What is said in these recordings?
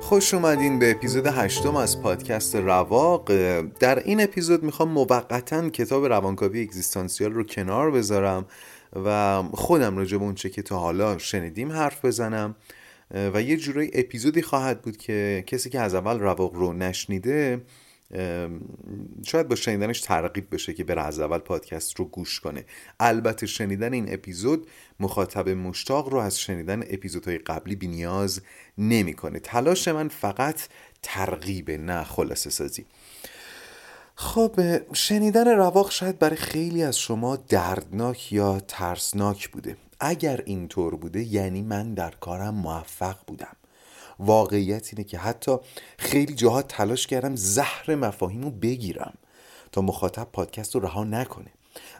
خوش اومدین به اپیزود 8 از پادکست رواق. در این اپیزود میخوام موقتاً کتاب روانکاوی اگزیستانسیال رو کنار بذارم و خودم راجع به اونچه که تا حالا شنیدیم حرف بزنم و یه جورای اپیزودی خواهد بود که کسی که از اول رواق رو نشنیده شاید با شنیدنش ترغیب بشه که بره از اول پادکست رو گوش کنه. البته شنیدن این اپیزود مخاطب مشتاق رو از شنیدن اپیزودهای قبلی بی‌نیاز نمی‌کنه. تلاش من فقط ترغیب، نه خلاصه سازی. خب، شنیدن رواق شاید برای خیلی از شما دردناک یا ترسناک بوده. اگر اینطور بوده یعنی من در کارم موفق بودم. واقعیت اینه که حتی خیلی جاها تلاش کردم زهر مفاهیم رو بگیرم تا مخاطب پادکست رو رها نکنه،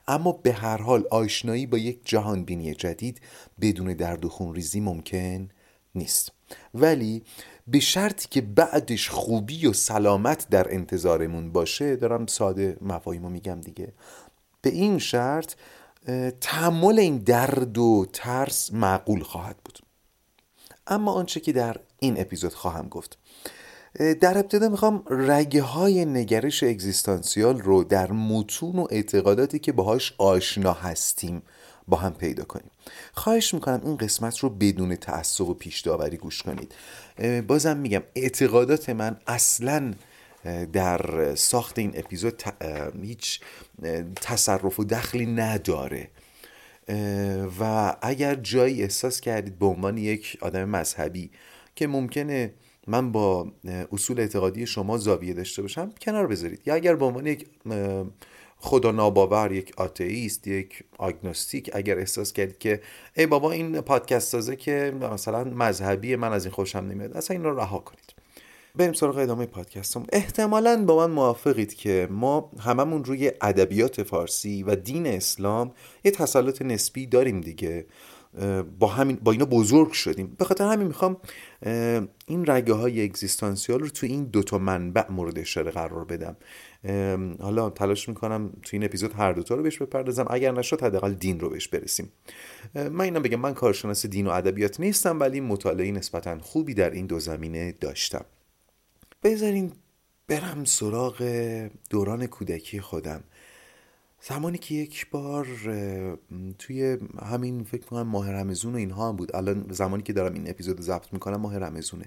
اما به هر حال آشنایی با یک جهان بینی جدید بدون درد و خون ریزی ممکن نیست، ولی به شرطی که بعدش خوبی و سلامت در انتظارمون باشه. دارم ساده مفاهیم رو میگم دیگه. به این شرط تحمل این درد و ترس معقول خواهد بود. اما آنچه که در این اپیزود خواهم گفت، در ابتدا میخوام رگه های نگرش اگزیستانسیال رو در متون و اعتقاداتی که باهاش آشنا هستیم با هم پیدا کنیم. خواهش میکنم این قسمت رو بدون تعصب و پیش داوری گوش کنید. بازم میگم اعتقادات من اصلاً در ساخت این اپیزود هیچ تصرف و دخلی نداره و اگر جایی احساس کردید به عنوان یک آدم مذهبی که ممکنه من با اصول اعتقادی شما زاویه داشته باشم کنار بذارید، یا اگر به عنوان یک خدا ناباور، یک آتئیست، یک آگنوستیک اگر احساس کردید که ای بابا این پادکست سازه که مثلا مذهبی، من از این خوشم نمیاد، اصلا این رو رها کنید. بریم سراغ ادامه پادکستم. احتمالاً با من موافقید که ما هممون روی ادبیات فارسی و دین اسلام یه تسلط نسبی داریم دیگه. با اینا بزرگ شدیم. به خاطر همین میخوام این رگه های اگزیستانسیال رو تو این دوتا منبع مورد اشاره قرار بدم. حالا تلاش میکنم تو این اپیزود هر دوتا رو بهش بپردازم، اگر نشد حداقل دین رو بهش برسیم. من اینا بگم، من کارشناس دین و ادبیات نیستم، ولی مطالعه نسبتا خوبی در این دو زمینه داشتم. بذارین برم سراغ دوران کودکی خودم، زمانی که یک بار توی همین فکر میکنم ماه رمضون و اینها بود، الان زمانی که دارم این اپیزود ضبط میکنم ماه رمضونه،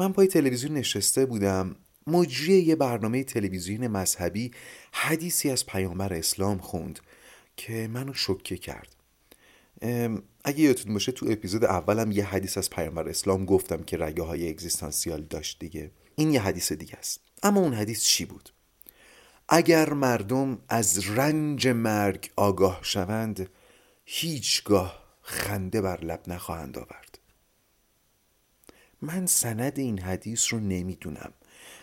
من پای تلویزیون نشسته بودم، مجری یه برنامه تلویزیون مذهبی حدیثی از پیامبر اسلام خوند که منو شوکه کرد. اگه یادتون باشه تو اپیزود اولم یه حدیث از پیامبر اسلام گفتم که رگه های اگزیستانسیال داشت دیگه. این یه حدیث دیگه است. اما اون حدیث چی بود؟ اگر مردم از رنج مرگ آگاه شوند هیچگاه خنده بر لب نخواهند آورد. من سند این حدیث رو نمیدونم،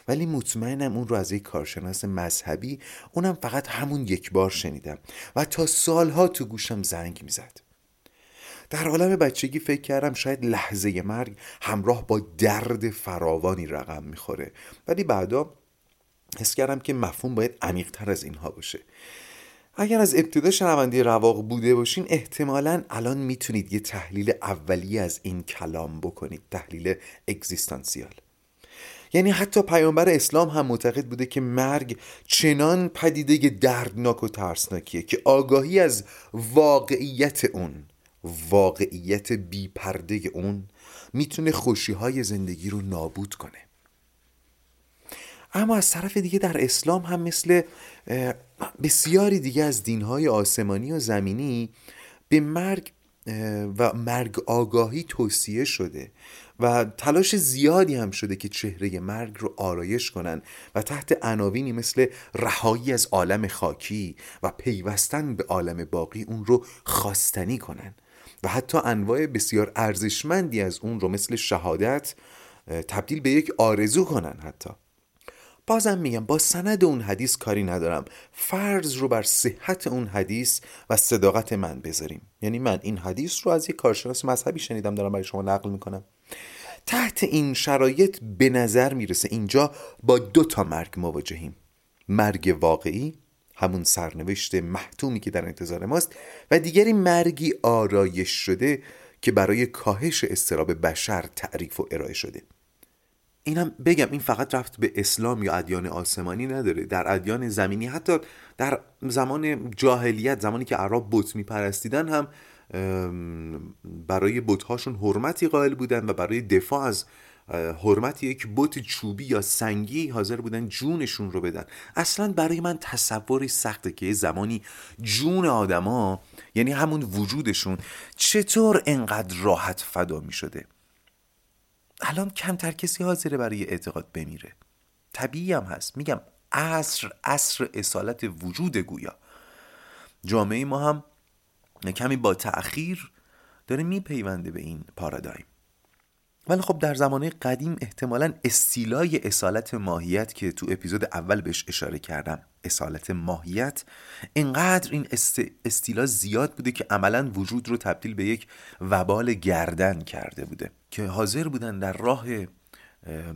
ولی مطمئنم اون رو از یک کارشناس مذهبی، اونم فقط همون یک بار شنیدم و تا سالها تو گوشم زنگ میزد. در عالم بچگی فکر کردم شاید لحظه مرگ همراه با درد فراوانی رقم میخوره، ولی بعدا حس کردم که مفهوم باید عمیق‌تر از اینها باشه. اگر از ابتدا شنونده رواق بوده باشین احتمالاً الان میتونید یه تحلیل اولیه از این کلام بکنید، تحلیل اگزیستانسیال. یعنی حتی پیامبر اسلام هم معتقد بوده که مرگ چنان پدیده دردناک و ترسناکیه که آگاهی از واقعیت اون، واقعیت بی‌پرده اون، میتونه خوشی‌های زندگی رو نابود کنه. اما از طرف دیگه در اسلام هم مثل بسیاری دیگه از دین‌های آسمانی و زمینی به مرگ و مرگ آگاهی توصیه شده و تلاش زیادی هم شده که چهره مرگ رو آرایش کنن و تحت عناوینی مثل رهایی از عالم خاکی و پیوستن به عالم باقی اون رو خواستنی کنن و حتی انواع بسیار ارزشمندی از اون رو مثل شهادت تبدیل به یک آرزو کنن. حتی بازم میگم با سند اون حدیث کاری ندارم، فرض رو بر صحت اون حدیث و صداقت من بذاریم، یعنی من این حدیث رو از یک کارشناس مذهبی شنیدم دارم برای شما نقل میکنم. تحت این شرایط به نظر میرسه اینجا با 2 مرگ مواجهیم، مرگ واقعی، همون سرنوشت محتومی که در انتظار ماست، و دیگری مرگی آرایش شده که برای کاهش اضطراب بشر تعریف و ارائه شده. اینم بگم این فقط رفت به اسلام یا ادیان آسمانی نداره، در ادیان زمینی حتی در زمان جاهلیت، زمانی که عرب بت میپرستیدن، هم برای بت‌هاشون حرمتی قائل بودن و برای دفاع از حرمت یک بت چوبی یا سنگی حاضر بودن جونشون رو بدن. اصلا برای من تصوری سخته که زمانی جون آدما، یعنی همون وجودشون، چطور انقدر راحت فدا می شده. الان کمتر کسی حاضره برای اعتقاد بمیره، طبیعی هم هست. میگم عصر اصالت وجود، گویا جامعه ما هم کمی با تأخیر داره میپیونده به این پارادایم. ولی خب در زمانه قدیم احتمالاً استیلای اصالت ماهیت که تو اپیزود اول بهش اشاره کردم، اصالت ماهیت، اینقدر این استیلا زیاد بوده که عملاً وجود رو تبدیل به یک وبال گردن کرده بوده که حاضر بودن در راه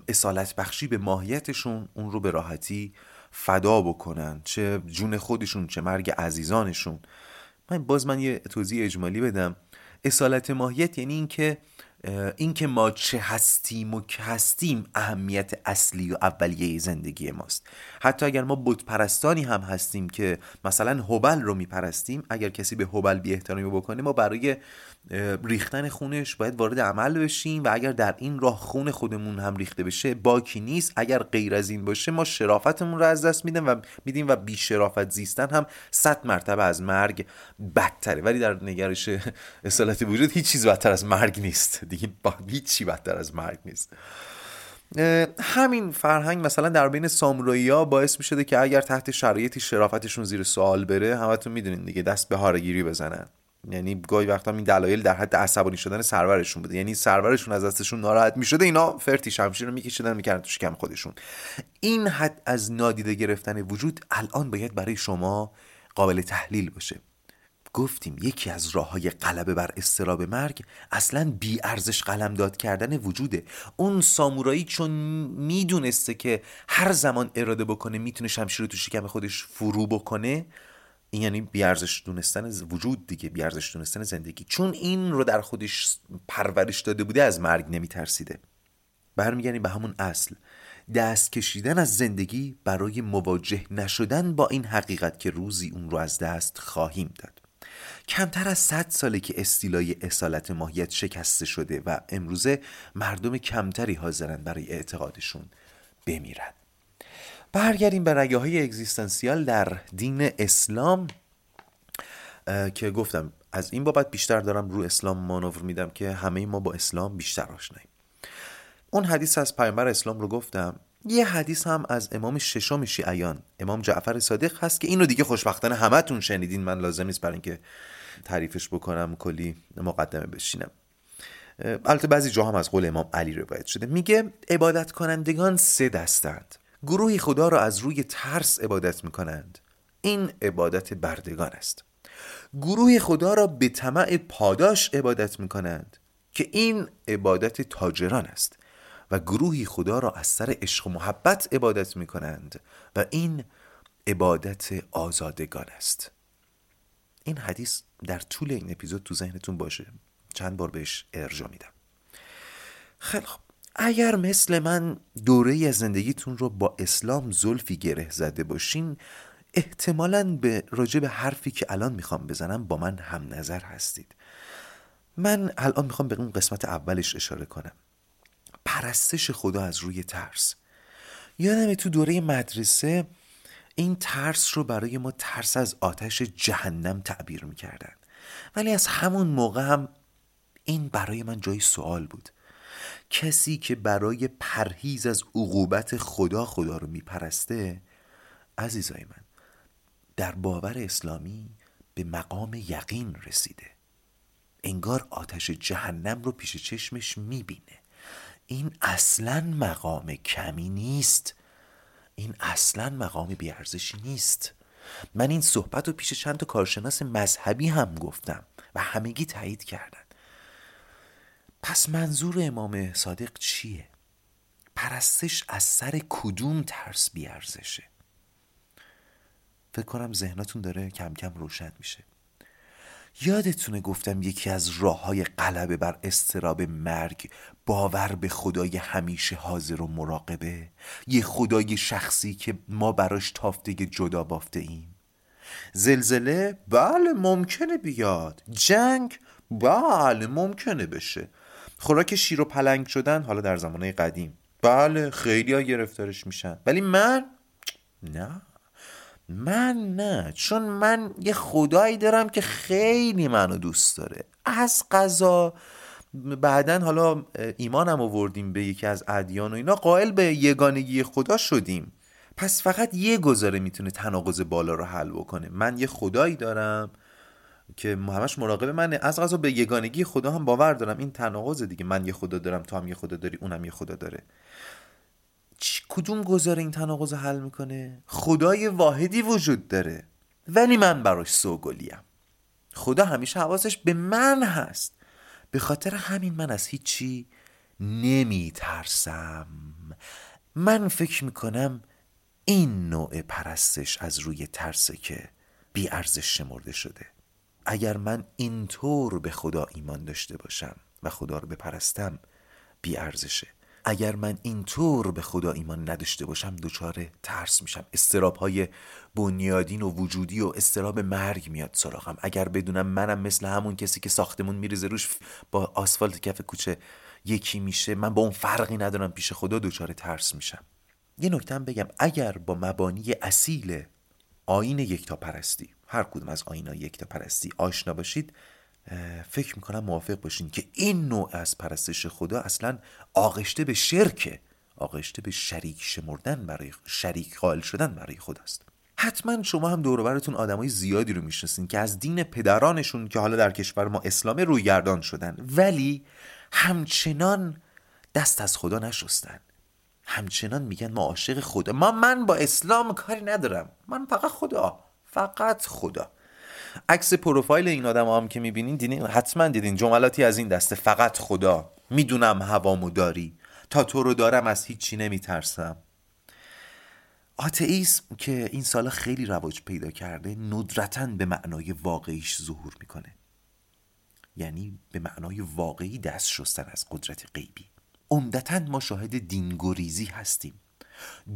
اصالت بخشی به ماهیتشون اون رو به راحتی فدا بکنن، چه جون خودشون چه مرگ عزیزانشون. من یه توضیح اجمالی بدم. اصالت ماهیت یعنی این که ما چه هستیم و که هستیم اهمیت اصلی و اولیه زندگی ماست. حتی اگر ما بت پرستانی هم هستیم که مثلا هبل رو میپرستیم، اگر کسی به هبل بی احترامی بکنه، ما برای ریختن خونش باید وارد عمل بشیم و اگر در این راه خون خودمون هم ریخته بشه باکی نیست، اگر غیر از این باشه ما شرافتمون رو از دست میدیم و بی شرافت زیستن هم 100 مرتبه از مرگ بدتره. ولی در نگرش اصالت وجود هیچ چیز بدتر از مرگ نیست دیگه، هیچی بدتر از مرگ نیست. همین فرهنگ مثلا در بین سامورایی‌ها باعث می‌شده که اگر تحت شرایطی شرافتشون زیر سوال بره، همتون میدونین دیگه، دست به هاره‌گیری بزنن. یعنی گاهی وقتا این دلایل در حد عصبانی شدن سرورشون بوده، یعنی سرورشون از دستشون ناراحت می‌شده، اینا فرتی شمشیر رو می‌کشیدن می‌کردن تو شکم خودشون. این حد از نادیده گرفتن وجود الان باید برای شما قابل تحلیل باشه. گفتیم یکی از راه‌های غلبه بر اضطراب مرگ اصلاً بی ارزش قلمداد کردن وجوده. اون سامورایی چون میدونسته که هر زمان اراده بکنه میتونه شمشیر رو تو شکم خودش فرو بکنه، این یعنی بی ارزش دونستن وجود دیگه، بی ارزش دونستن زندگی، چون این رو در خودش پرورش داده بوده از مرگ نمیترسیده. برمیگردیم به همون اصل، دست کشیدن از زندگی برای مواجه نشدن با این حقیقت که روزی اون رو از دست خواهیم داد. کمتر از 100 ساله که استیلای اصالت ماهیت شکسته شده و امروزه مردم کمتری حاضرن برای اعتقادشون بمیرن. برگردیم به رگه‌های اگزیستانسیال در دین اسلام که گفتم از این بابت بیشتر دارم رو اسلام مانور میدم که همه ما با اسلام بیشتر آشناییم. اون حدیث از پیامبر اسلام رو گفتم، یه حدیث هم از امام ششم شیعیان، امام جعفر صادق هست که اینو دیگه خوشبختانه همتون شنیدین، من لازم نیست برای اینکه تعریفش بکنم کلی مقدمه بشینم. البته بعضی جا هم از قول امام علی روایت شده. میگه عبادت کنندگان 3 دستند. گروهی خدا را از روی ترس عبادت میکنند، این عبادت بردگان است. گروهی خدا را به طمع پاداش عبادت میکنند که این عبادت تاجران است. و گروهی خدا را از سر عشق و محبت عبادت می کنند و این عبادت آزادگان است. این حدیث در طول این اپیزود تو ذهنتون باشه، چند بار بهش ارجاع میدم. خیلی خب، اگر مثل من دوره‌ای از زندگیتون رو با اسلام زلفی گره زده باشین، احتمالاً به راجع به حرفی که الان میخوام بزنم با من هم نظر هستید. من الان میخوام به اون قسمت اولش اشاره کنم، پرستش خدا از روی ترس. یادمه تو دوره مدرسه این ترس رو برای ما ترس از آتش جهنم تعبیر میکردن. ولی از همون موقع هم این برای من جای سوال بود. کسی که برای پرهیز از عقوبت خدا رو میپرسته، عزیزای من، در باور اسلامی به مقام یقین رسیده. انگار آتش جهنم رو پیش چشمش میبینه. این اصلاً مقام کمی نیست، این اصلاً مقام بیارزشی نیست. من این صحبت رو پیش چند تا کارشناس مذهبی هم گفتم و همگی تایید کردن. پس منظور امام صادق چیه؟ پرستش از سر کدوم ترس بیارزشه؟ فکر کنم ذهنتون داره کم کم روشن میشه. یادتونه گفتم یکی از راه‌های غلبه بر اضطراب مرگ باور به خدای همیشه حاضر و مراقبه، یه خدای شخصی که ما براش تافته جدا بافته ایم. زلزله بله ممکنه بیاد، جنگ بله ممکنه بشه، خوراک شیر و پلنگ شدن حالا در زمانه قدیم بله خیلی‌ها گرفتارش میشن، ولی من نه، چون من یه خدایی دارم که خیلی منو دوست داره. از قضا بعدن حالا ایمانم آوردیم به یکی از ادیان و اینا، قائل به یگانگی خدا شدیم. پس فقط یه گزاره میتونه تناقض بالا رو حل بکنه. من یه خدایی دارم که همش مراقب منه، از قضا به یگانگی خدا هم باور دارم. این تناقض دیگه، من یه خدا دارم، تو هم یه خدا داری، اونم یه خدا داره. کدوم گزاره این تناقض حل میکنه؟ خدای واحدی وجود داره ولی من براش سوگلیم. خدا همیشه حواسش به من هست. به خاطر همین من از هیچی نمیترسم. من فکر میکنم این نوع پرستش از روی ترسه که بی ارزش شمرده شده. اگر من اینطور به خدا ایمان داشته باشم و خدا رو بپرستم بی ارزشه. اگر من اینطور به خدا ایمان نداشته باشم دچار ترس میشم. اضطراب‌های بنیادین و وجودی و اضطراب مرگ میاد سراغم. اگر بدونم منم مثل همون کسی که ساختمون میریزه روش با آسفالت کف کوچه یکی میشه، من با اون فرقی ندارم، پیش خدا دچار ترس میشم. یه نکته هم بگم، اگر با مبانی اصیل آیین یکتاپرستی، هر کدوم از آیین‌های یکتاپرستی آشنا باشید، فکر میکنم موافق باشین که این نوع از پرستش خدا اصلا آغشته به شرکه، آغشته به شریک قائل شدن برای خداست. حتما شما هم دور و براتون آدمای زیادی رو میشناسین که از دین پدرانشون که حالا در کشور ما اسلام رویگردان شدن ولی همچنان دست از خدا نشستن، همچنان میگن ما عاشق خدا، من با اسلام کاری ندارم، من فقط خدا. عکس پروفایل این آدم‌ها هم که می‌بینین حتما دیدین جملاتی از این دسته: فقط خدا، میدونم هوامو داری، تا تو رو دارم از هیچی نمیترسم. آتئیسم که این سالا خیلی رواج پیدا کرده ندرتاً به معنای واقعیش ظهور میکنه، یعنی به معنای واقعی دست شستن از قدرت غیبی. عمدتاً ما شاهد دینگریزی هستیم.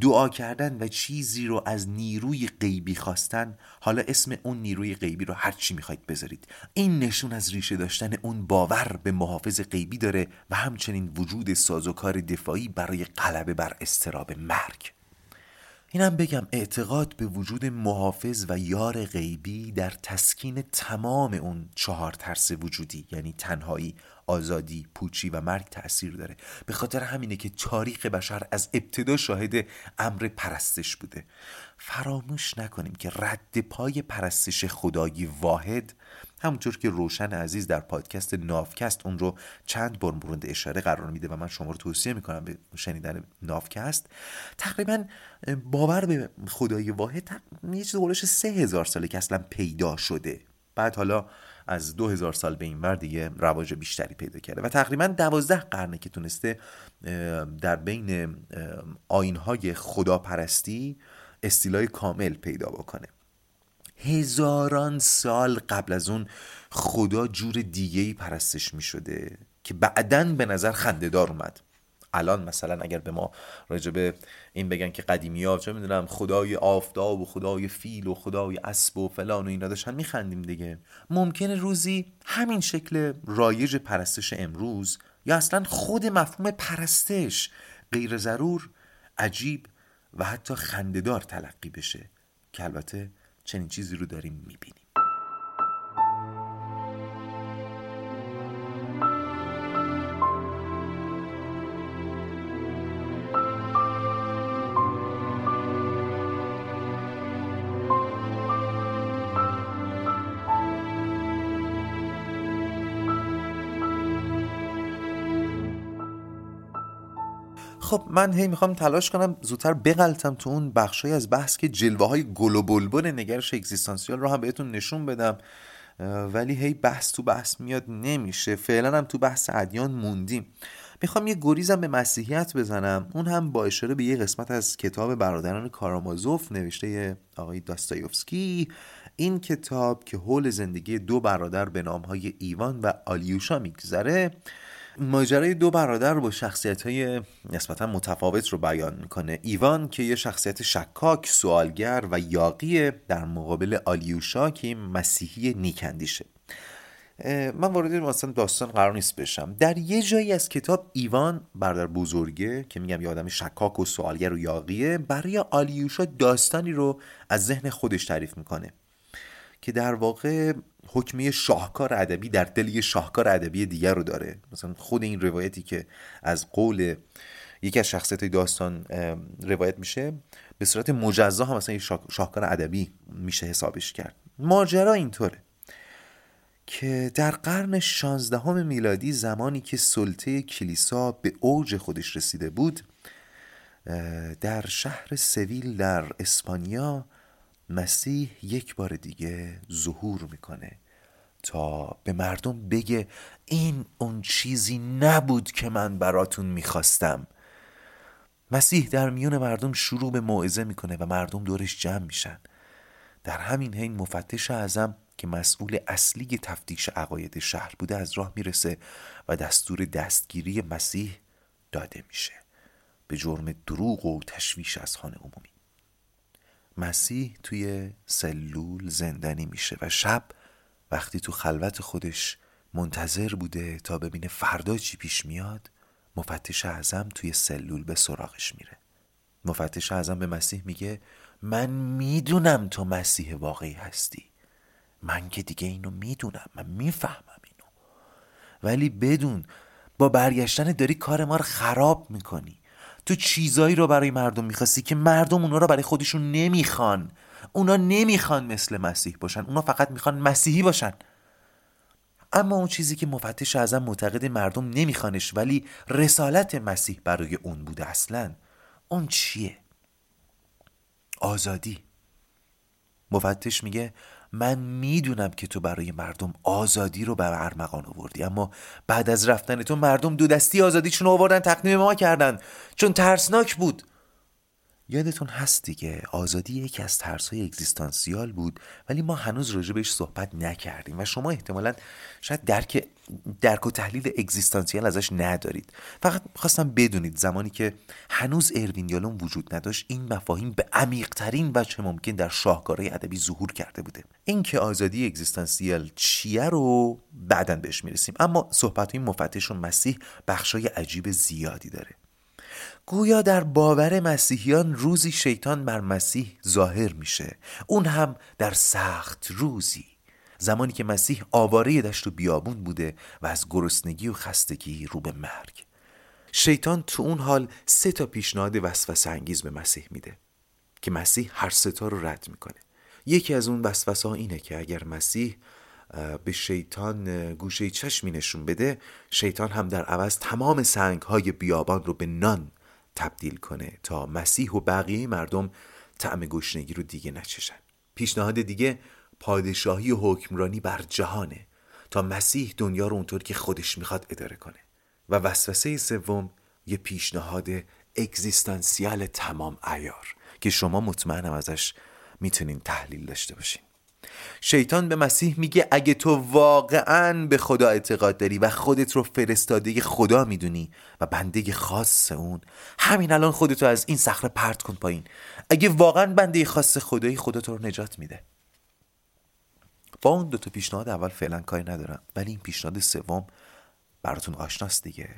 دعا کردن و چیزی رو از نیروی غیبی خواستن، حالا اسم اون نیروی غیبی رو هر چی میخواید بذارید، این نشون از ریشه داشتن اون باور به محافظ غیبی داره و همچنین وجود سازوکار دفاعی برای غلبه بر اضطراب مرگ. اینم بگم اعتقاد به وجود محافظ و یار غیبی در تسکین تمام اون 4 ترس وجودی، یعنی تنهایی، آزادی، پوچی و مرگ تأثیر داره. به خاطر همینه که تاریخ بشر از ابتدا شاهد امر پرستش بوده. فراموش نکنیم که رد پای پرستش خدای واحد، همونطور که روشن عزیز در پادکست نافکست اون رو چند بار مورد اشاره قرار میده و من شما رو توصیه میکنم به شنیدن نافکست، تقریبا باور به خدای واحد یه چیز حدود 3000 ساله که اصلا پیدا شده. بعد حالا از 2000 سال به این ور دیگه رواج بیشتری پیدا کرده و تقریبا 12 قرنه که تونسته در بین آیین‌های خداپرستی اصطلاح کامل پیدا بکنه. هزاران سال قبل از اون خدا جور دیگه‌ای پرستش می شده که بعدن به نظر خنده‌دار اومد. الان مثلا اگر به ما راجبه این بگن که قدیمی‌ها چه می‌دونم خدای آفتاب و خدای فیل و خدای اسب و فلان و اینا داشتن، می‌خندیم دیگه. ممکنه روزی همین شکل رایج پرستش امروز یا اصلا خود مفهوم پرستش غیر ضرور، عجیب و حتی خنده‌دار تلقی بشه، که البته چنین چیزی رو داریم می‌بینیم. خب من هی میخوام تلاش کنم زودتر بغلطم تو اون بخشای از بحث که جلوه‌های گل و بلبل نگرش اگزیستانسیال رو هم بهتون نشون بدم، ولی هی بحث تو بحث میاد نمیشه. فعلا هم تو بحث ادیان موندیم. میخوام یه گریزم به مسیحیت بزنم، اون هم با اشاره به یه قسمت از کتاب برادران کارامازوف نوشته ی آقای داستایوفسکی. این کتاب که حول زندگی دو برادر به نامهای ایوان و الیوشا میگذره، ماجرای دو برادر با شخصیت‌های نسبتاً متفاوت رو بیان میکنه. ایوان که یه شخصیت شکاک، سوالگر و یاغیه در مقابل الیوشا که مسیحی نیکندیشه. من وارد مثلا داستان قرار نیست بشم. در یه جایی از کتاب ایوان برادر بزرگه که میگم یه آدم شکاک و سوالگر و یاغیه، برای الیوشا داستانی رو از ذهن خودش تعریف میکنه که در واقع حکمی شاهکار ادبی در دل یه شاهکار ادبی دیگر رو داره. مثلا خود این روایتی که از قول یکی از شخصیت‌های داستان روایت میشه به صورت مجزا هم مثلا یه شاهکار ادبی میشه حسابش کرد. ماجرا اینطوره که در قرن 16 میلادی، زمانی که سلطه کلیسا به اوج خودش رسیده بود، در شهر سویل در اسپانیا مسیح یک بار دیگه ظهور میکنه تا به مردم بگه این اون چیزی نبود که من براتون میخواستم. مسیح در میون مردم شروع به موعظه میکنه و مردم دورش جمع میشن. در همین حین مفتش اعظم که مسئول اصلی تفتیش عقاید شهر بوده از راه میرسه و دستور دستگیری مسیح داده میشه به جرم دروغ و تشویش از خانه عمومی. مسیح توی سلول زندانی میشه و شب وقتی تو خلوت خودش منتظر بوده تا ببینه فردا چی پیش میاد، مفتش اعظم توی سلول به سراغش میره. مفتش اعظم به مسیح میگه من میدونم تو مسیح واقعی هستی، من که دیگه اینو میدونم، من میفهمم اینو، ولی بدون با برگشتن داری کار ما رو خراب میکنی. تو چیزایی رو برای مردم میخواستی که مردم اونا رو برای خودشون نمیخوان. اونا نمیخوان مثل مسیح باشن، اونا فقط میخوان مسیحی باشن. اما اون چیزی که مفتش اعظم معتقد مردم نمیخوانش ولی رسالت مسیح برای اون بوده اصلا، اون چیه؟ آزادی. مفتش میگه من میدونم که تو برای مردم آزادی رو به ارمغان آوردی، اما بعد از رفتن تو مردم دو دستی آزادیشون رو آوردن تقدیم ما کردن چون ترسناک بود. یادتون هست دیگه، آزادی یکی از ترس‌های اگزیستانسیال بود ولی ما هنوز راجع بهش صحبت نکردیم و شما احتمالاً شاید درک و تحلیل اگزیستانسیال ازش ندارید. فقط خواستم بدونید زمانی که هنوز اروین یالوم وجود نداشت، این مفاهیم به عمیق‌ترین وجه ممکن در شاهکارهای ادبی ظهور کرده بوده. این که آزادی اگزیستانسیال چیه رو بعداً بهش میرسیم، اما صحبت‌های مفتش و مسیح بخشای عجیب زیادی داره. گویا در باور مسیحیان روزی شیطان بر مسیح ظاهر میشه، اون هم در سخت روزی، زمانی که مسیح آواره دشت و بیابون بوده و از گرسنگی و خستگی رو به مرگ. شیطان تو اون حال 3 پیشنهاد وسوسه انگیز به مسیح میده که مسیح هر 3 رو رد میکنه. یکی از اون وسوسه ها اینه که اگر مسیح به شیطان گوشه چشمی نشون بده، شیطان هم در عوض تمام سنگ‌های بیابان رو به نان تبدیل کنه تا مسیح و بقیه مردم طعم گشنگی رو دیگه نچشن. پیشنهاد دیگه پادشاهی و حکمرانی بر جهانه تا مسیح دنیا رو اونطور که خودش میخواد اداره کنه. و وسوسه 3 یه پیشنهاد اگزیستانسیال تمام عیار که شما مطمئنم ازش میتونین تحلیل داشته باشین. شیطان به مسیح میگه اگه تو واقعاً به خدا اعتقاد داری و خودت رو فرستاده خدا میدونی و بنده خاص اون، همین الان خودتو از این صخره پرت کن پایین. اگه واقعاً بنده خاص خدایی، خدا تو رو نجات میده. با اون 2 پیشنهاد اول فعلا کاری ندارم، ولی این پیشنهاد 3 براتون آشناست دیگه.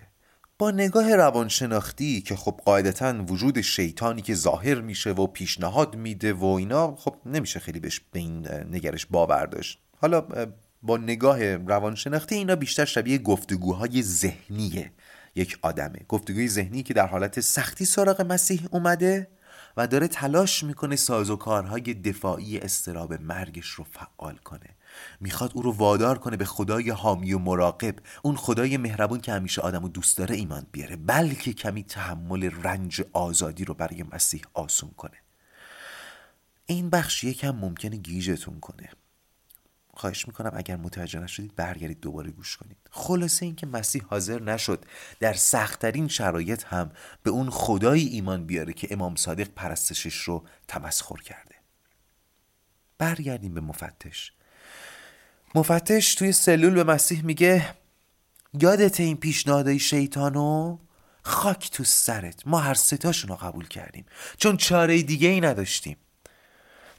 با نگاه روانشناختی که خب قاعدتاً وجود شیطانی که ظاهر میشه و پیشنهاد میده و اینا، خب نمیشه خیلی به این نگرش باور داشت. حالا با نگاه روانشناختی اینا بیشتر شبیه گفتگوهای ذهنیه یک آدمه، گفتگوی ذهنی که در حالت سختی سراغ مسیح اومده و داره تلاش میکنه سازوکارهای دفاعی اضطراب مرگش رو فعال کنه میخواد او رو وادار کنه به خدای حامی و مراقب، اون خدای مهربون که همیشه آدمو دوست داره ایمان بیاره، بلکه کمی تحمل رنج آزادی رو برای مسیح آسون کنه. این بخش یکم ممکنه گیجتون کنه. خواهش میکنم اگر متوجه نشدید برگردید دوباره گوش کنید. خلاصه این که مسیح حاضر نشد در سخت‌ترین شرایط هم به اون خدایی ایمان بیاره که امام صادق پرستشش رو تمسخر کرده. برگردیم به مفتش. مفتش توی سلول به مسیح میگه یادت این پیشنهادهای شیطانو؟ خاک تو سرت، ما هر سه تاشون رو قبول کردیم چون چاره دیگه ای نداشتیم.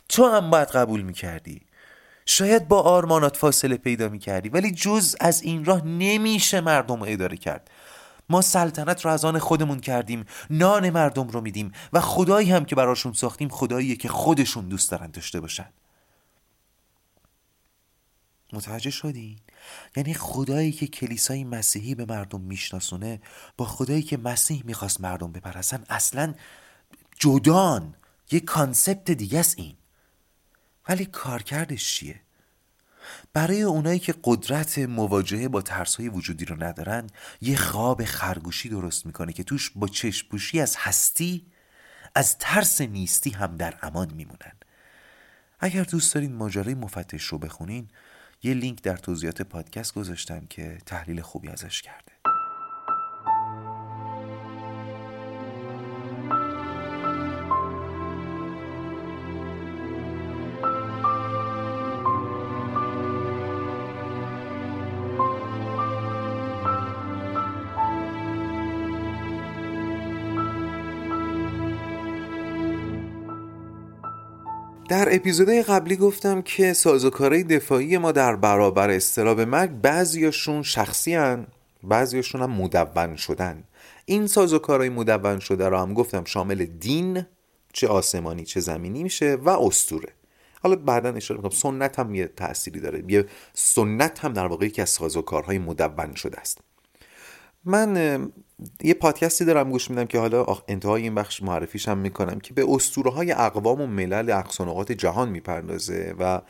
تو هم باید قبول میکردی. شاید با آرمانات فاصله پیدا میکردی، ولی جز از این راه نمیشه مردم رو اداره کرد. ما سلطنت رو از آن خودمون کردیم، نان مردم رو میدیم و خدایی هم که براشون ساختیم خداییه که خودشون دوست دارن داشته باشن. متوجه شدین؟ یعنی خدایی که کلیسای مسیحی به مردم میشناسونه با خدایی که مسیح میخواست مردم بپرستن اصلا جدان، یه کانسپت دیگه است این. ولی کارکردش چیه؟ برای اونایی که قدرت مواجهه با ترس‌های وجودی رو ندارن، یه خواب خرگوشی درست میکنه که توش با چشم‌پوشی از هستی، از ترس نیستی هم در امان میمونن. اگر دوست دارین ماجرای مفتش رو بخونین، یه لینک در توضیحات پادکست گذاشتم که تحلیل خوبی ازش کرده. در اپیزودهای قبلی گفتم که سازوکارهای دفاعی ما در برابر اضطراب مرگ بعضیاشون شخصی هن، بعضیاشون هم مدون شدن. این سازوکارهای مدون شده را هم گفتم شامل دین، چه آسمانی چه زمینی میشه، و اسطوره. حالا بعدا اشاره میکنم سنت هم یه تأثیری داره. یه سنت هم در واقع یکی از سازوکارهای مدون شده است. من یه پادکستی دارم گوش میدم که حالا انتهای این بخش معرفیش هم میکنم که به اسطوره‌های اقوام و ملل اقصانقاط جهان میپردازه و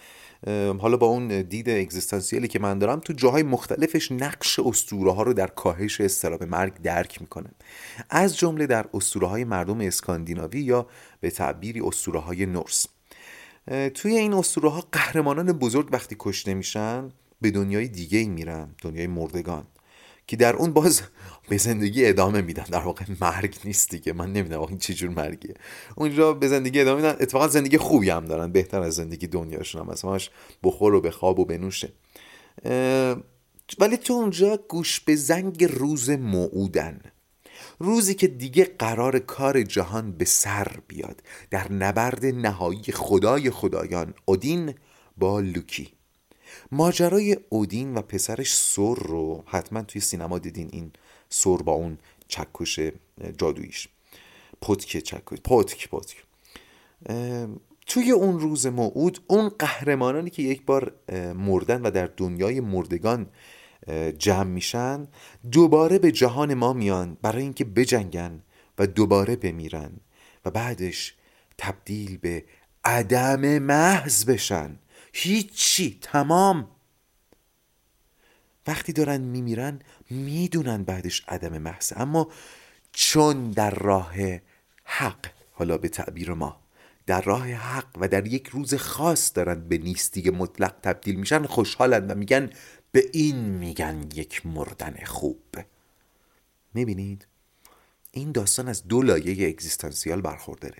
حالا با اون دید اگزیستانسیالی که من دارم تو جاهای مختلفش نقش اسطوره‌ها رو در کاهش اضطراب مرگ درک میکنم، از جمله در اسطوره‌های مردم اسکاندیناوی یا به تعبیری اسطوره‌های نورس. توی این اسطوره‌ها قهرمانان بزرگ وقتی کشته میشن به دنیای دیگه‌ای میرن، دنیای مردگان، که در اون باز به زندگی ادامه میدن. در واقع مرگ نیست دیگه، من نمیدونم این چه جور مرگیه. اونجا به زندگی ادامه میدن، اتفاقا زندگی خوبی هم دارن، بهتر از زندگی دنیاشون هم، مثلا بخور و بخواب و بنوشه. ولی تو اونجا گوش به زنگ روز موعودن، روزی که دیگه قرار کار جهان به سر بیاد در نبرد نهایی خدای خدایان اودین با لوکی. ماجرای اودین و پسرش سور رو حتما توی سینما دیدین. این سور با اون چکش جادویش، پتک. توی اون روز موعود اون قهرمانانی که یک بار مردن و در دنیای مردگان جمع میشن دوباره به جهان ما میان برای اینکه بجنگن و دوباره بمیرن و بعدش تبدیل به عدم محض بشن، هیچی، تمام. وقتی دارن میمیرن میدونن بعدش عدم محض، اما چون در راه حق، حالا به تعبیر ما، در راه حق و در یک روز خاص دارن به نیستی مطلق تبدیل میشن، خوشحالن و میگن به این میگن یک مردن خوب. میبینید این داستان از دو لایه اگزیستانسیال برخورداره.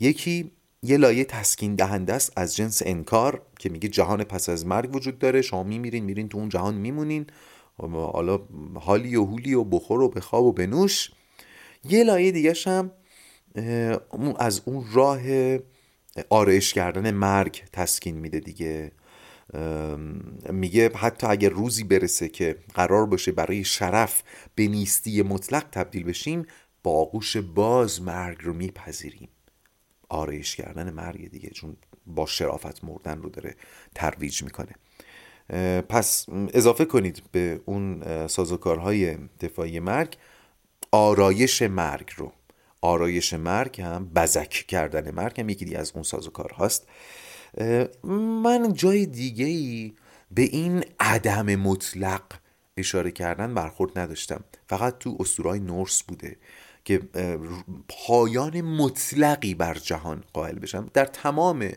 یکی یه لایه تسکین دهنده است از جنس انکار که میگه جهان پس از مرگ وجود داره، شما میرین تو اون جهان میمونین، حالا حالی و حولی و بخور و بخواب و بنوش. یه لایه دیگه هم از اون راه آرایش کردن مرگ تسکین میده دیگه، میگه حتی اگر روزی برسه که قرار باشه برای شرف به نیستی مطلق تبدیل بشیم، با آغوش باز مرگ رو میپذیریم. آرایش کردن مرگ دیگه، چون با شرافت مردن رو داره ترویج میکنه. پس اضافه کنید به اون سازوکارهای دفاعی مرگ آرایش مرگ هم بزک کردن مرگ هم یکی دیگه از اون سازوکارهاست. من جای دیگه‌ای به این عدم مطلق اشاره کردن برخورد نداشتم. فقط تو اسطوره‌های نورس بوده که پایان مطلقی بر جهان قائل بشن. در تمام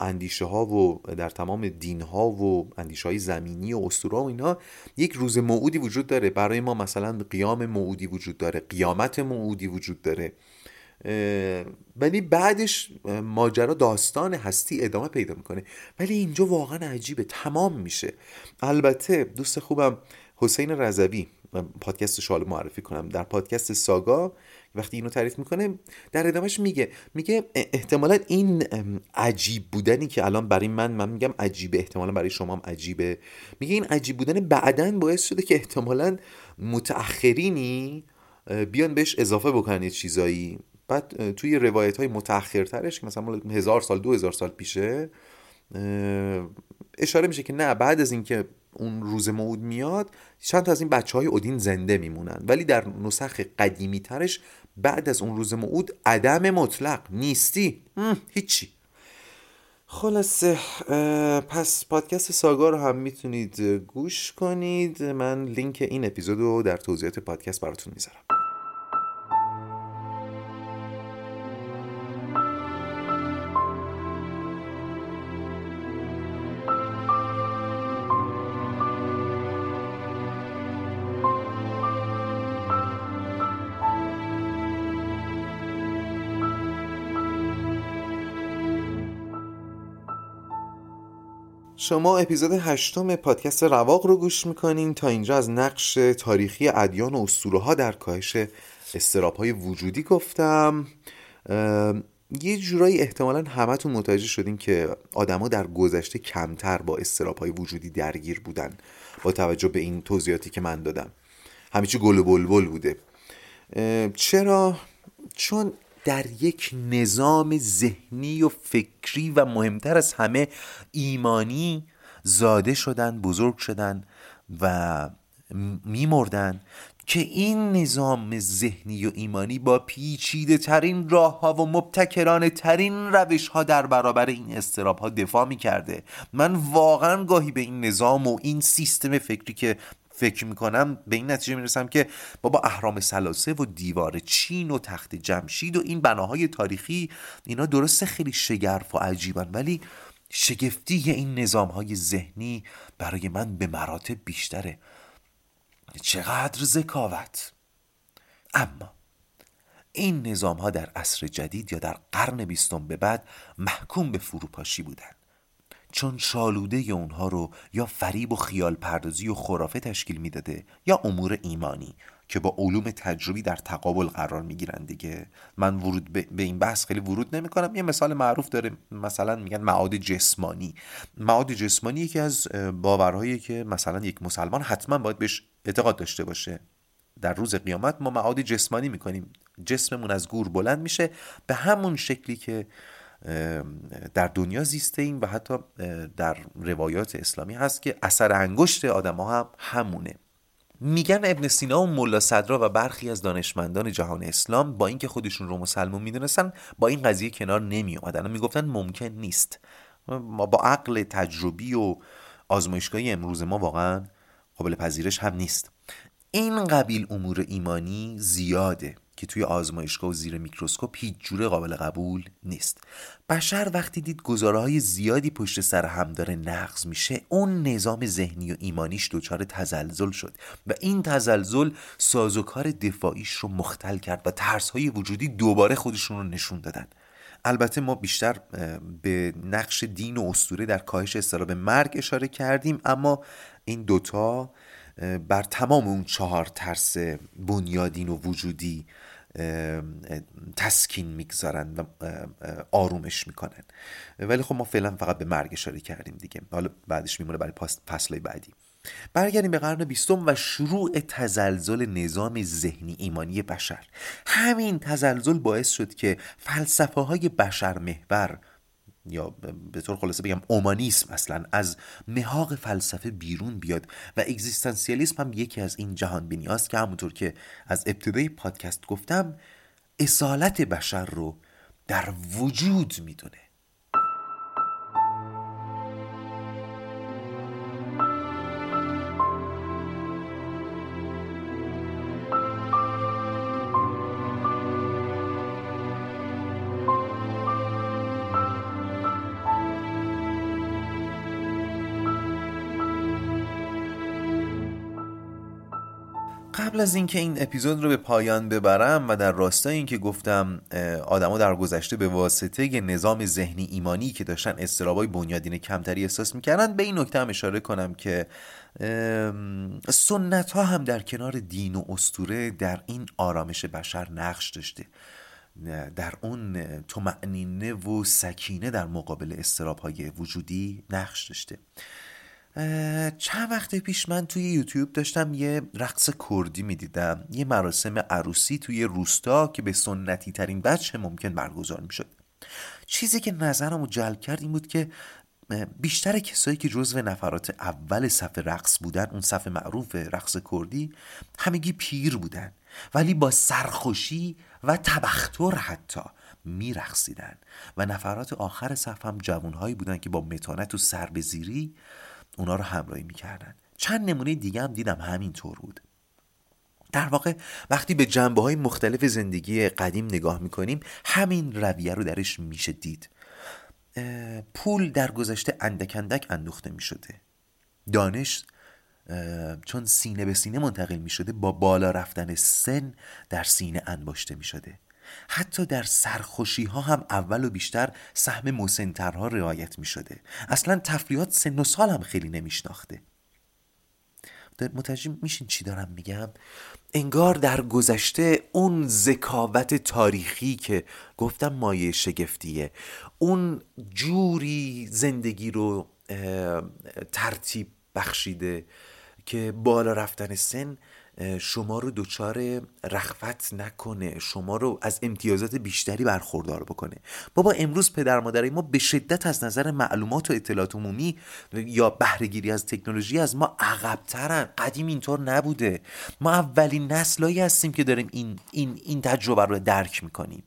اندیشه ها و در تمام دین ها و اندیشه های زمینی و اسطوره و اینها یک روز موعودی وجود داره. برای ما مثلا قیام موعودی وجود داره، قیامت موعودی وجود داره، ولی بعدش ماجرا داستان هستی ادامه پیدا میکنه. ولی اینجا واقعا عجیبه، تمام میشه. البته دوست خوبم حسین رضوی، پادکستش رو معرفی کنم، در پادکست ساگا وقتی اینو تعریف میکنه در ادامهش میگه احتمالا این عجیب بودنی که الان برای من میگم عجیبه، احتمالا برای شما هم عجیبه. میگه این عجیب بودن بعدن باعث شده که احتمالا متأخرینی بیان بهش اضافه بکنن یه چیزایی. بعد توی روایت های متأخرترش که مثلا 1000 سال 2000 سال پیشه اشاره میشه که نه، بعد از اینکه اون روز موعود میاد چند تا از این بچه های اودین زنده میمونن، ولی در نسخ قدیمی ترش بعد از اون روز موعود عدم مطلق، نیستی، هیچی. خلاصه پس پادکست ساگا رو هم میتونید گوش کنید. من لینک این اپیزود رو در توضیحات پادکست براتون میذارم. شما اپیزود 8 پادکست رواق رو گوش میکنین. تا اینجا از نقش تاریخی ادیان و اسطوره‌ها در کاهش اضطراب‌های وجودی گفتم. یه جورایی احتمالاً همتون متوجه شدین که آدما در گذشته کمتر با اضطراب‌های وجودی درگیر بودن با توجه به این توضیحاتی که من دادم. همه چی گل و بلبل بوده. چرا؟ چون در یک نظام ذهنی و فکری و مهمتر از همه ایمانی زاده شدن، بزرگ شدن و میمردن که این نظام ذهنی و ایمانی با پیچیده ترین راه ها و مبتکرانه ترین روش ها در برابر این اضطراب ها دفاع میکرده. من واقعا گاهی به این نظام و این سیستم فکری که فکر میکنم به این نتیجه میرسم که بابا اهرام ثلاثه و دیوار چین و تخت جمشید و این بناهای تاریخی اینا درسته خیلی شگرف و عجیبن، ولی شگفتی این نظامهای ذهنی برای من به مراتب بیشتره. چقدر ذکاوت! اما این نظامها در عصر جدید یا در قرن 20 به بعد محکوم به فروپاشی بودن، چون شالوده یا اونها رو یا فریب و خیال پردازی و خرافه تشکیل میداده یا امور ایمانی که با علوم تجربی در تقابل قرار میگیرن دیگه. من ورود به این بحث خیلی ورود نمی کنم. یه مثال معروف داره، مثلا میگن معاد جسمانی. معاد جسمانی یکی از باورهایی که مثلا یک مسلمان حتما باید بهش اعتقاد داشته باشه. در روز قیامت ما معاد جسمانی میکنیم، جسممون از گور بلند میشه به همون شکلی که در دنیا زیسته ایم و حتی در روایات اسلامی هست که اثر انگشت آدم ها هم همونه. میگن ابن سینا و ملا صدرا و برخی از دانشمندان جهان اسلام با اینکه خودشون رو مسلمان میدونستن با این قضیه کنار نمی اومدن، میگفتن ممکن نیست. ما با عقل تجربی و آزمایشگاهی امروز ما واقعا قابل پذیرش هم نیست. این قبیل امور ایمانی زیاده که توی آزمایشگاه و زیر میکروسکوپ هیچ جوره قابل قبول نیست. بشر وقتی دید گزاره‌های زیادی پشت سر هم داره نقض میشه، اون نظام ذهنی و ایمانیش دچار تزلزل شد و این تزلزل سازوکار دفاعیش رو مختل کرد و ترس‌های وجودی دوباره خودشون رو نشون دادن. البته ما بیشتر به نقش دین و اسطوره در کاهش اضطراب مرگ اشاره کردیم، اما این دوتا بر تمام اون 4 ترس بنیادین و وجودی تسکین میگذارن و آرومش میکنن. ولی خب ما فعلا فقط به مرگ اشاره کردیم دیگه، حالا بعدش میمونه برای فصلای بعدی. برگردیم به قرن 20 و شروع تزلزل نظام ذهنی ایمانی بشر. همین تزلزل باعث شد که فلسفه های بشر محور یا به طور خلاصه بگم اومانیسم اصلا از محاق فلسفه بیرون بیاد و اگزیستانسیالیسم هم یکی از این جهان بینی هاست که همونطور که از ابتدای پادکست گفتم اصالت بشر رو در وجود میدونه. قبل از اینکه این اپیزود رو به پایان ببرم و در راستای اینکه گفتم آدما در گذشته به واسطه نظام ذهنی ایمانی که داشتن اضطرابای بنیادین کمتری احساس می‌کردن، به این نکته هم اشاره کنم که سنت ها هم در کنار دین و اسطوره در این آرامش بشر نقش داشته، در اون طمأنینه و سکینه در مقابل اضطراب‌های وجودی نقش داشته. چند وقت پیش من توی یوتیوب داشتم یه رقص کردی میدیدم، یه مراسم عروسی توی روستا که به سنتی ترین وجه ممکن برگزار میشد. چیزی که نظرمو جلب کرد این بود که بیشتر کسایی که جزو نفرات اول صف رقص بودن، اون صف معروف رقص کردی، همگی پیر بودن ولی با سرخوشی و تبختر حتی میرقصیدن، و نفرات آخر صف هم جوانهایی بودن که با متانت و سر به زیری اونا رو همراهی میکردن. چند نمونه دیگه هم دیدم همین طور بود. در واقع وقتی به جنبه‌های مختلف زندگی قدیم نگاه میکنیم، همین رویه رو درش میشه دید. پول در گذشته اندک اندک اندوخته میشده، دانش چون سینه به سینه منتقل میشده با بالا رفتن سن در سینه انباشته میشده. حتی در سرخوشی ها هم اول و بیشتر سهم مسنترها رعایت می شده. اصلا تفریحات سن و سال هم خیلی نمی شناخته. متوجه میشین چی دارم میگم؟ انگار در گذشته اون ذکاوت تاریخی که گفتم مایه شگفتیه، اون جوری زندگی رو ترتیب بخشیده که بالا رفتن سن شما رو دوچار رغبت نکنه، شما رو از امتیازات بیشتری برخوردار بکنه. بابا امروز پدر مادرای ما به شدت از نظر معلومات و اطلاعات عمومی یا بهره‌گیری از تکنولوژی از ما عقب‌ترن. قدیم اینطور نبوده. ما اولین نسلایی هستیم که داریم این تجربه رو درک میکنیم.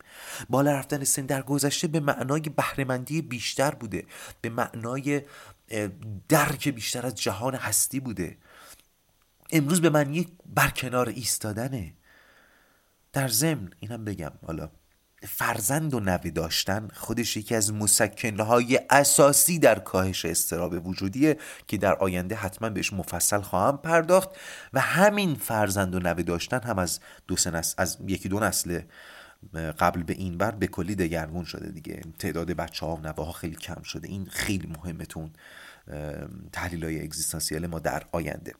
بالا رفتن سن در گذشته به معنای بهره‌مندی بیشتر بوده، به معنای درک بیشتر از جهان هستی بوده. امروز به من یک برکنار ایستادنه. در ضمن اینم بگم، حالا فرزند و نوه داشتن خودش یکی از مسکن‌های اساسی در کاهش اضطراب وجودیه که در آینده حتما بهش مفصل خواهم پرداخت، و همین فرزند و نوه داشتن هم از یکی دو نسل قبل به این بر به کلی دگرگون شده دیگه. تعداد بچه‌ها و نوه‌ها خیلی کم شده. این خیلی مهمه تون تحلیل‌های اگزیستانسیال ما در آینده.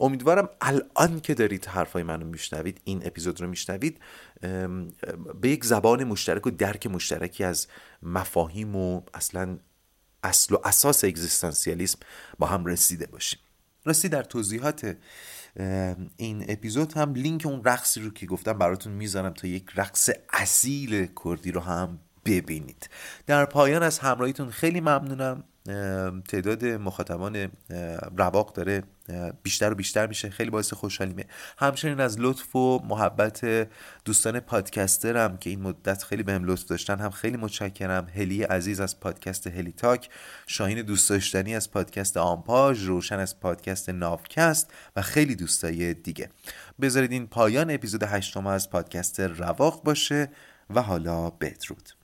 امیدوارم الان که دارید حرفای منو میشنوید، این اپیزود رو میشنوید، به یک زبان مشترک و درک مشترکی از مفاهیم و اصل و اساس اگزیستانسیالیسم با هم رسیده باشیم. راستی در توضیحات این اپیزود هم لینک اون رقصی رو که گفتم براتون میذارم تا یک رقص اصیل کردی رو هم ببینید. در پایان از همراهیتون خیلی ممنونم. تعداد مخاطبان رواق داره بیشتر و بیشتر میشه، خیلی باعث خوشحالیمه. همچنین از لطف و محبت دوستان پادکسترم که این مدت خیلی بهم لطف داشتن هم خیلی متشکرم. هلی عزیز از پادکست هلی تاک، شاهین دوست داشتنی از پادکست آمپاژ، روشن از پادکست ناوکست و خیلی دوستای دیگه. بذارید این پایان اپیزود 8 از پادکست رواق باشه و حالا بدرود.